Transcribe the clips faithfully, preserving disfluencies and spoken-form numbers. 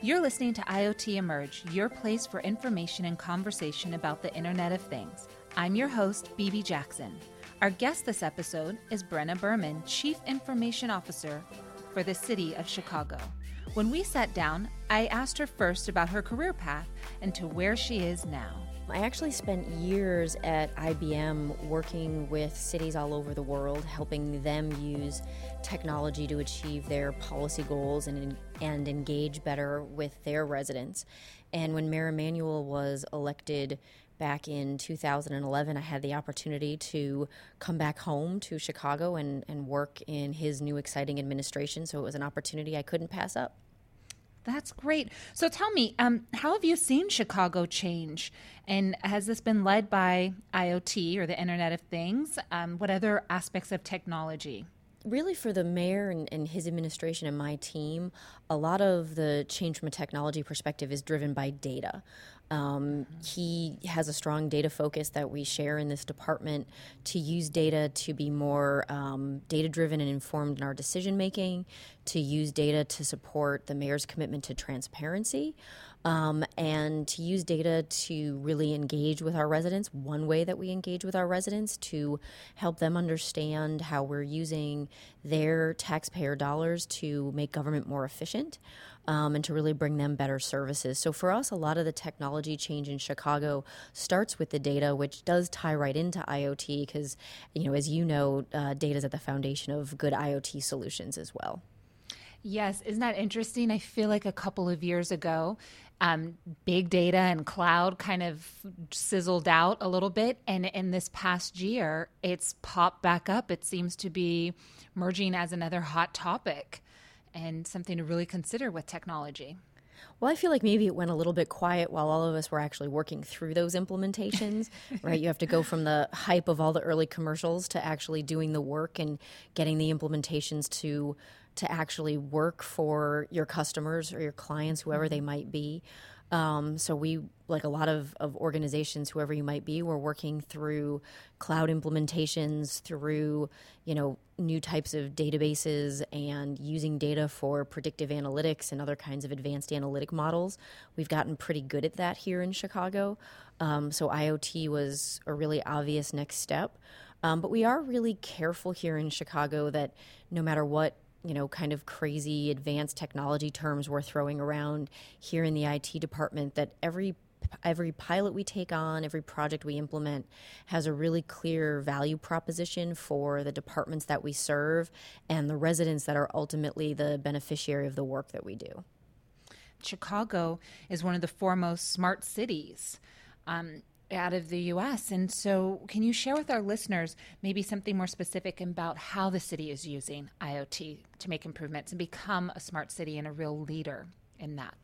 You're listening to IoT Emerge, your place for information and conversation about the Internet of Things. I'm your host, B B. Jackson. Our guest this episode is Brenna Berman, Chief Information Officer for the City of Chicago. When we sat down, I asked her first about her career path and to where she is now. I actually spent years at I B M working with cities all over the world, helping them use technology to achieve their policy goals and, and engage better with their residents. And when Mayor Emanuel was elected back in two thousand eleven, I had the opportunity to come back home to Chicago and, and work in his new exciting administration, so it was an opportunity I couldn't pass up. That's great. So tell me, um, how have you seen Chicago change? And has this been led by IoT or the Internet of Things? Um, what other aspects of technology? Really, for the mayor and, and his administration and my team, a lot of the change from a technology perspective is driven by data. Um, he has a strong data focus that we share in this department to use data to be more um, data-driven and informed in our decision-making, to use data to support the mayor's commitment to transparency, um, and to use data to really engage with our residents. One way that we engage with our residents to help them understand how we're using their taxpayer dollars to make government more efficient. Um, and to really bring them better services. So for us, a lot of the technology change in Chicago starts with the data, which does tie right into IoT because, you know, as you know, uh, data is at the foundation of good IoT solutions as well. Yes, isn't that interesting? I feel like a couple of years ago, um, big data and cloud kind of sizzled out a little bit. And in this past year, it's popped back up. It seems to be merging as another hot topic and something to really consider with technology. Well, I feel like maybe it went a little bit quiet while all of us were actually working through those implementations, right? You have to go from the hype of all the early commercials to actually doing the work and getting the implementations to to actually work for your customers or your clients, whoever they might be. Um, so we, like a lot of, of organizations, whoever you might be, we're working through cloud implementations, through, you know, new types of databases and using data for predictive analytics and other kinds of advanced analytic models. We've gotten pretty good at that here in Chicago. Um, so IoT was a really obvious next step. Um, but we are really careful here in Chicago that no matter what, you know, kind of crazy advanced technology terms we're throwing around here in the I T department, that every every pilot we take on, every project we implement has a really clear value proposition for the departments that we serve and the residents that are ultimately the beneficiary of the work that we do. Chicago is one of the foremost smart cities um, out of the U S. And so can you share with our listeners maybe something more specific about how the city is using IoT to make improvements and become a smart city and a real leader in that?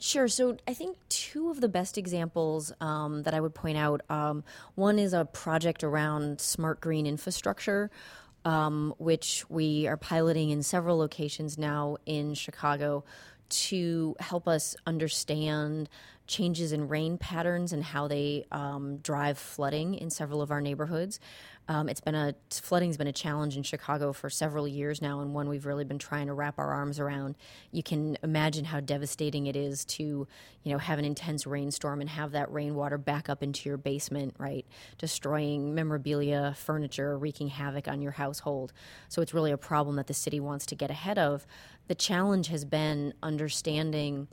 Sure. So I think two of the best examples um, that I would point out, um, one is a project around smart green infrastructure, um, which we are piloting in several locations now in Chicago to help us understand changes in rain patterns and how they um, drive flooding in several of our neighborhoods. Um, it's been a flooding's been a challenge in Chicago for several years now, and one we've really been trying to wrap our arms around. You can imagine how devastating it is to, you know, have an intense rainstorm and have that rainwater back up into your basement, right? Destroying memorabilia, furniture, wreaking havoc on your household. So it's really a problem that the city wants to get ahead of. The challenge has been understanding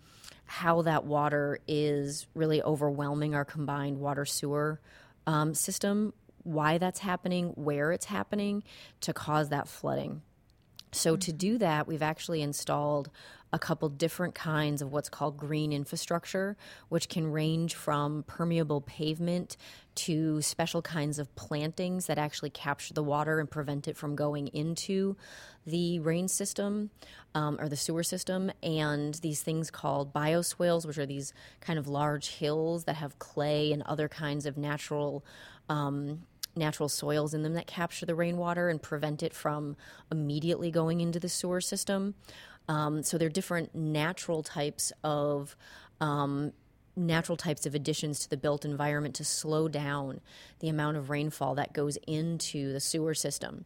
how that water is really overwhelming our combined water sewer um, system, why that's happening, where it's happening to cause that flooding. So to do that, we've actually installed a couple different kinds of what's called green infrastructure, which can range from permeable pavement to special kinds of plantings that actually capture the water and prevent it from going into the rain system um, or the sewer system, and these things called bioswales, which are these kind of large hills that have clay and other kinds of natural um natural soils in them that capture the rainwater and prevent it from immediately going into the sewer system. Um, so they're different natural types of um, natural types of additions to the built environment to slow down the amount of rainfall that goes into the sewer system.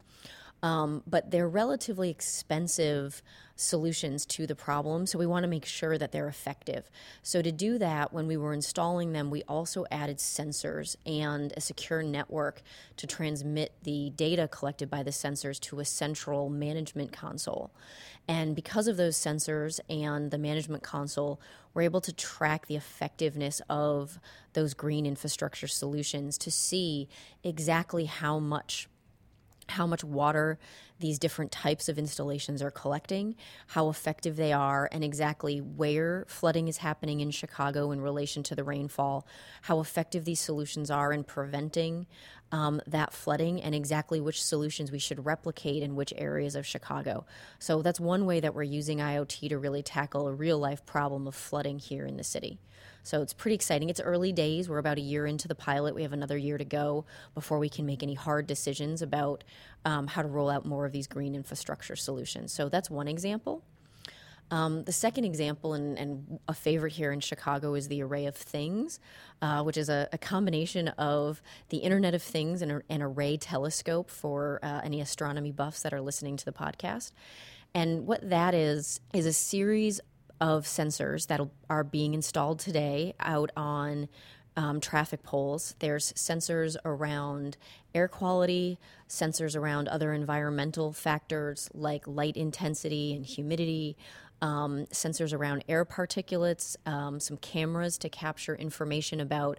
um, but they're relatively expensive solutions to the problem, so we want to make sure that they're effective. So to do that, when we were installing them, we also added sensors and a secure network to transmit the data collected by the sensors to a central management console. And because of those sensors and the management console, we're able to track the effectiveness of those green infrastructure solutions to see exactly how much how much water these different types of installations are collecting, how effective they are, and exactly where flooding is happening in Chicago in relation to the rainfall, how effective these solutions are in preventing um, that flooding, and exactly which solutions we should replicate in which areas of Chicago. So that's one way that we're using IoT to really tackle a real-life problem of flooding here in the city. So it's pretty exciting. It's early days. We're about a year into the pilot. We have another year to go before we can make any hard decisions about um, how to roll out more of these green infrastructure solutions. So that's one example. Um, the second example, and, and a favorite here in Chicago, is the Array of Things, uh, which is a, a combination of the Internet of Things and an array telescope for uh, any astronomy buffs that are listening to the podcast. And what that is is a series of sensors that are being installed today out on um, traffic poles. There's sensors around air quality, sensors around other environmental factors like light intensity and humidity, um, sensors around air particulates, um, some cameras to capture information about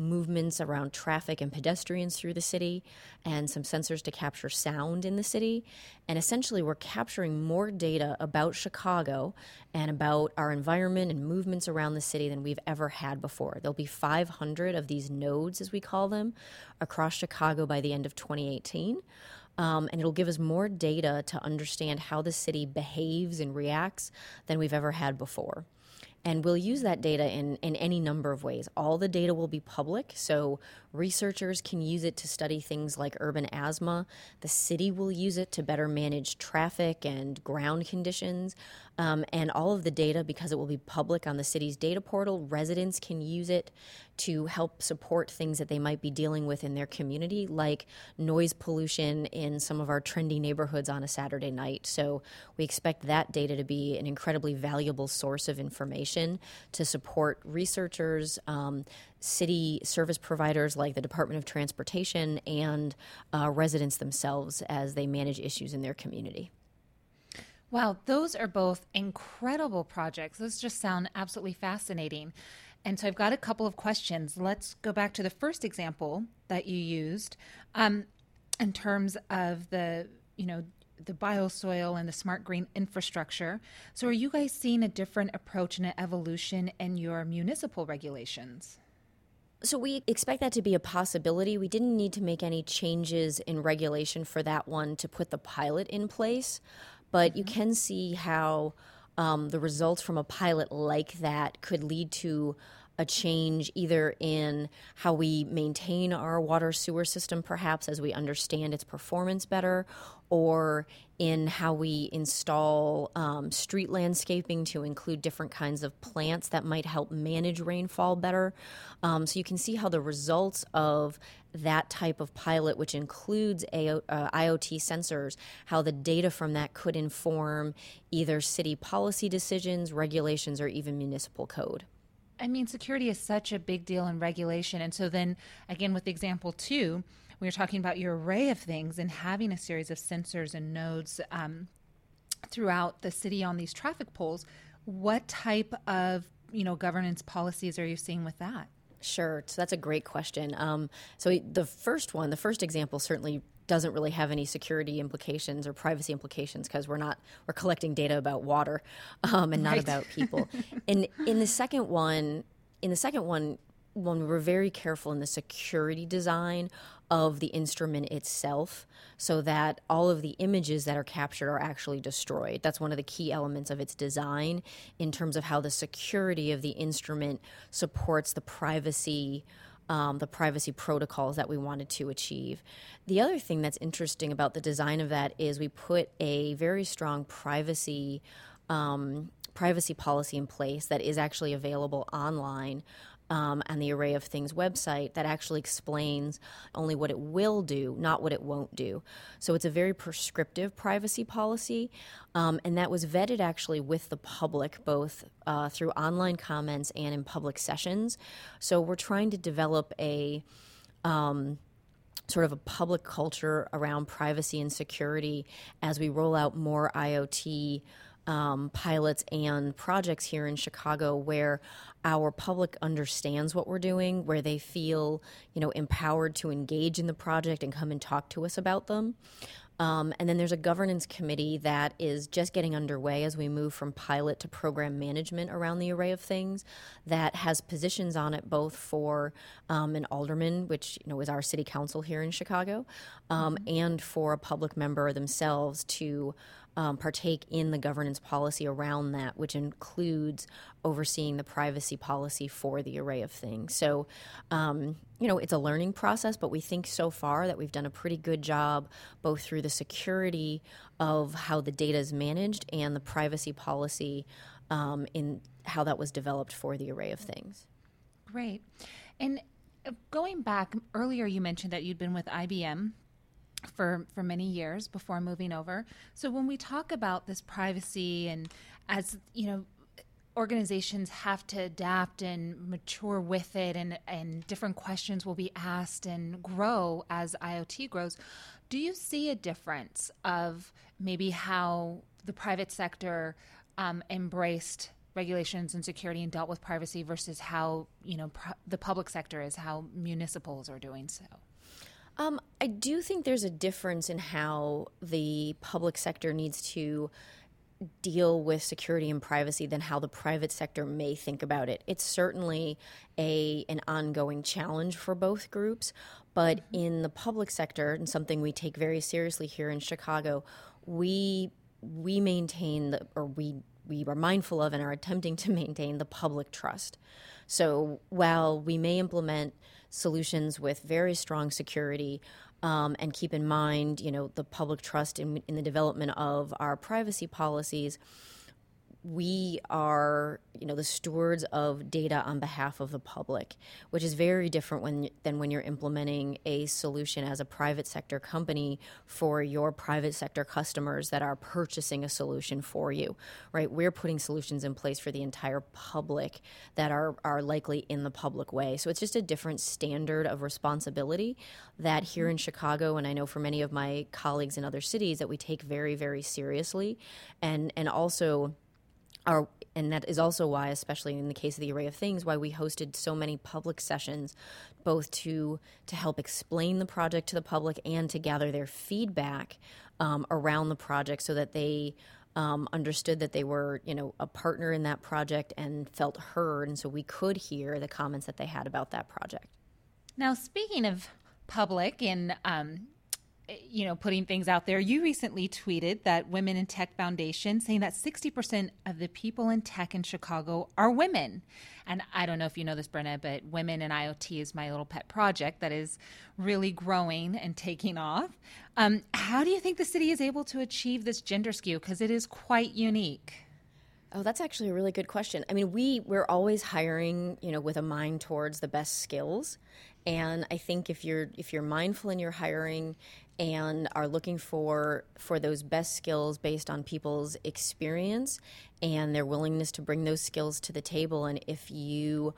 movements around traffic and pedestrians through the city, and some sensors to capture sound in the city. And essentially, we're capturing more data about Chicago and about our environment and movements around the city than we've ever had before. There'll be five hundred of these nodes, as we call them, across Chicago by the end of twenty eighteen. Um, and it'll give us more data to understand how the city behaves and reacts than we've ever had before. And we'll use that data in, in any number of ways. All the data will be public, so researchers can use it to study things like urban asthma. The city will use it to better manage traffic and ground conditions. Um, and all of the data, because it will be public on the city's data portal, residents can use it to help support things that they might be dealing with in their community, like noise pollution in some of our trendy neighborhoods on a Saturday night. So we expect that data to be an incredibly valuable source of information to support researchers, um, city service providers like the Department of Transportation, and uh, residents themselves as they manage issues in their community. Wow, those are both incredible projects. Those just sound absolutely fascinating. And so I've got a couple of questions. Let's go back to the first example that you used um, in terms of the, you know, the biosoil and the smart green infrastructure. So are you guys seeing a different approach and an evolution in your municipal regulations? So we expect that to be a possibility. We didn't need to make any changes in regulation for that one to put the pilot in place, but you can see how um, the results from a pilot like that could lead to a change either in how we maintain our water sewer system, perhaps as we understand its performance better, or in how we install um, street landscaping to include different kinds of plants that might help manage rainfall better. Um, so you can see how the results of that type of pilot, which includes I O T sensors, how the data from that could inform either city policy decisions, regulations, or even municipal code. I mean, security is such a big deal in regulation. And so then, again, with example two, we were talking about your array of things and having a series of sensors and nodes um, throughout the city on these traffic poles. What type of, you know, governance policies are you seeing with that? Sure. So that's a great question. Um, so the first one, the first example certainly doesn't really have any security implications or privacy implications because we're not we're collecting data about water um, and not right. about people. And in the second one, in the second one, when we were very careful in the security design of the instrument itself, so that all of the images that are captured are actually destroyed. That's one of the key elements of its design in terms of how the security of the instrument supports the privacy. Um, the privacy protocols that we wanted to achieve. The other thing that's interesting about the design of that is we put a very strong privacy um, privacy policy in place that is actually available online um, and the Array of Things website that actually explains only what it will do, not what it won't do. So it's a very prescriptive privacy policy, um, and that was vetted actually with the public, both uh, through online comments and in public sessions. So we're trying to develop a um, sort of a public culture around privacy and security as we roll out more IoT Um, pilots and projects here in Chicago, where our public understands what we're doing, where they feel, you know, empowered to engage in the project and come and talk to us about them. Um, and then there's a governance committee that is just getting underway as we move from pilot to program management around the Array of Things, that has positions on it both for um, an alderman, which, you know, is our city council here in Chicago, um, mm-hmm. and for a public member themselves to Um, partake in the governance policy around that, which includes overseeing the privacy policy for the Array of Things. So, um, you know, it's a learning process, but we think so far that we've done a pretty good job both through the security of how the data is managed and the privacy policy um, in how that was developed for the Array of Things. Great. And going back, earlier you mentioned that you'd been with I B M for for many years before moving over. So when we talk about this privacy, and as you know, organizations have to adapt and mature with it, and and different questions will be asked and grow as IoT grows, do you see a difference of maybe how the private sector um, embraced regulations and security and dealt with privacy versus how, you know, pr- the public sector is, how municipals are doing so? Um, I do think there's a difference in how the public sector needs to deal with security and privacy than how the private sector may think about it. It's certainly a an ongoing challenge for both groups, but mm-hmm. in the public sector, and something we take very seriously here in Chicago, we we maintain the, or we we are mindful of and are attempting to maintain the public trust. So while we may implement solutions with very strong security um, and keep in mind, you know, the public trust in, in the development of our privacy policies, we are, you know, the stewards of data on behalf of the public, which is very different when, than when you're implementing a solution as a private sector company for your private sector customers that are purchasing a solution for you, right? We're putting solutions in place for the entire public that are, are likely in the public way. So it's just a different standard of responsibility that here mm-hmm. in Chicago, and I know for many of my colleagues in other cities, that we take very, very seriously, and, and also Our, and that is also why, especially in the case of the Array of Things, why we hosted so many public sessions, both to to help explain the project to the public and to gather their feedback um, around the project, so that they um, understood that they were, you know, a partner in that project and felt heard, and so we could hear the comments that they had about that project. Now, speaking of public and um you know, putting things out there, you recently tweeted that Women in Tech Foundation saying that sixty percent of the people in tech in Chicago are women. And I don't know if you know this, Brenna, but Women in IoT is my little pet project that is really growing and taking off. Um, how do you think the city is able to achieve this gender skew? Because it is quite unique. Oh, that's actually a really good question. I mean, we, we're always hiring, you know, with a mind towards the best skills. And I think if you're if you're mindful in your hiring and are looking for for those best skills based on people's experience and their willingness to bring those skills to the table, and if you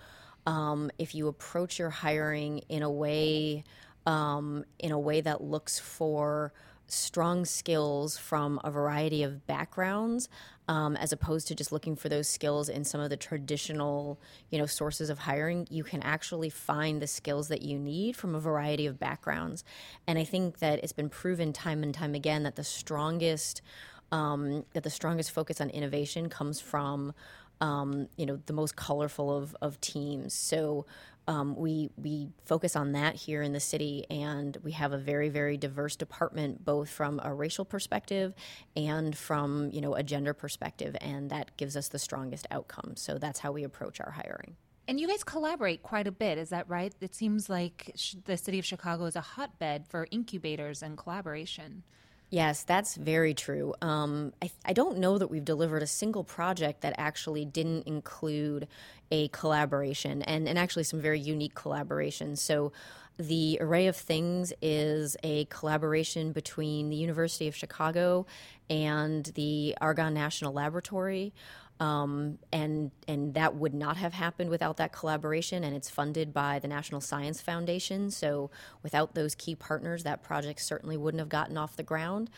um, if you approach your hiring in a way um, in a way that looks for strong skills from a variety of backgrounds, um, as opposed to just looking for those skills in some of the traditional, you know, sources of hiring, you can actually find the skills that you need from a variety of backgrounds. And I think that it's been proven time and time again that the strongest, um, that the strongest focus on innovation comes from, um, you know, the most colorful of, of teams. So Um, we we focus on that here in the city, and we have a very, very diverse department, both from a racial perspective and from, you know, a gender perspective, and that gives us the strongest outcome. So that's how we approach our hiring. And you guys collaborate quite a bit, is that right? It seems like sh- the city of Chicago is a hotbed for incubators and collaboration. Yes, that's very true. Um, I, I don't know that we've delivered a single project that actually didn't include a collaboration and, and actually some very unique collaborations. So the Array of Things is a collaboration between the University of Chicago and the Argonne National Laboratory. Um, and and that would not have happened without that collaboration, and it's funded by the National Science Foundation. So without those key partners, that project certainly wouldn't have gotten off the ground.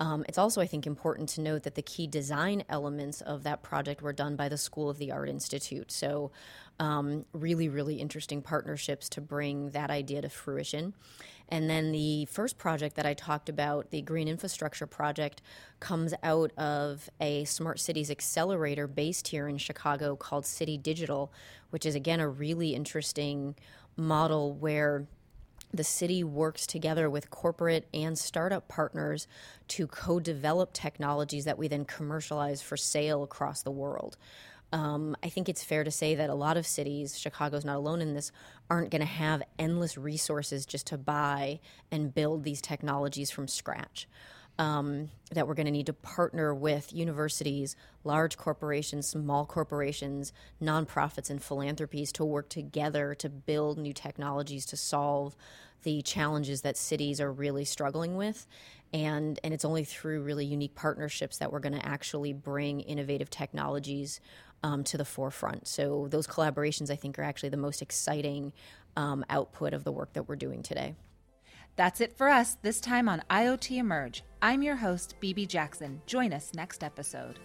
Um, it's also, I think, important to note that the key design elements of that project were done by the School of the Art Institute. So um, really, really interesting partnerships to bring that idea to fruition. And then the first project that I talked about, the Green Infrastructure Project, comes out of a Smart Cities Accelerator based here in Chicago called City Digital, which is, again, a really interesting model where the city works together with corporate and startup partners to co-develop technologies that we then commercialize for sale across the world. Um, I think it's fair to say that a lot of cities, Chicago's not alone in this, aren't going to have endless resources just to buy and build these technologies from scratch. Um, that we're going to need to partner with universities, large corporations, small corporations, nonprofits, and philanthropies to work together to build new technologies to solve the challenges that cities are really struggling with. And, and it's only through really unique partnerships that we're going to actually bring innovative technologies um, to the forefront. So those collaborations, I think, are actually the most exciting um, output of the work that we're doing today. That's it for us this time on I O T Emerge. I'm your host, B B Jackson. Join us next episode.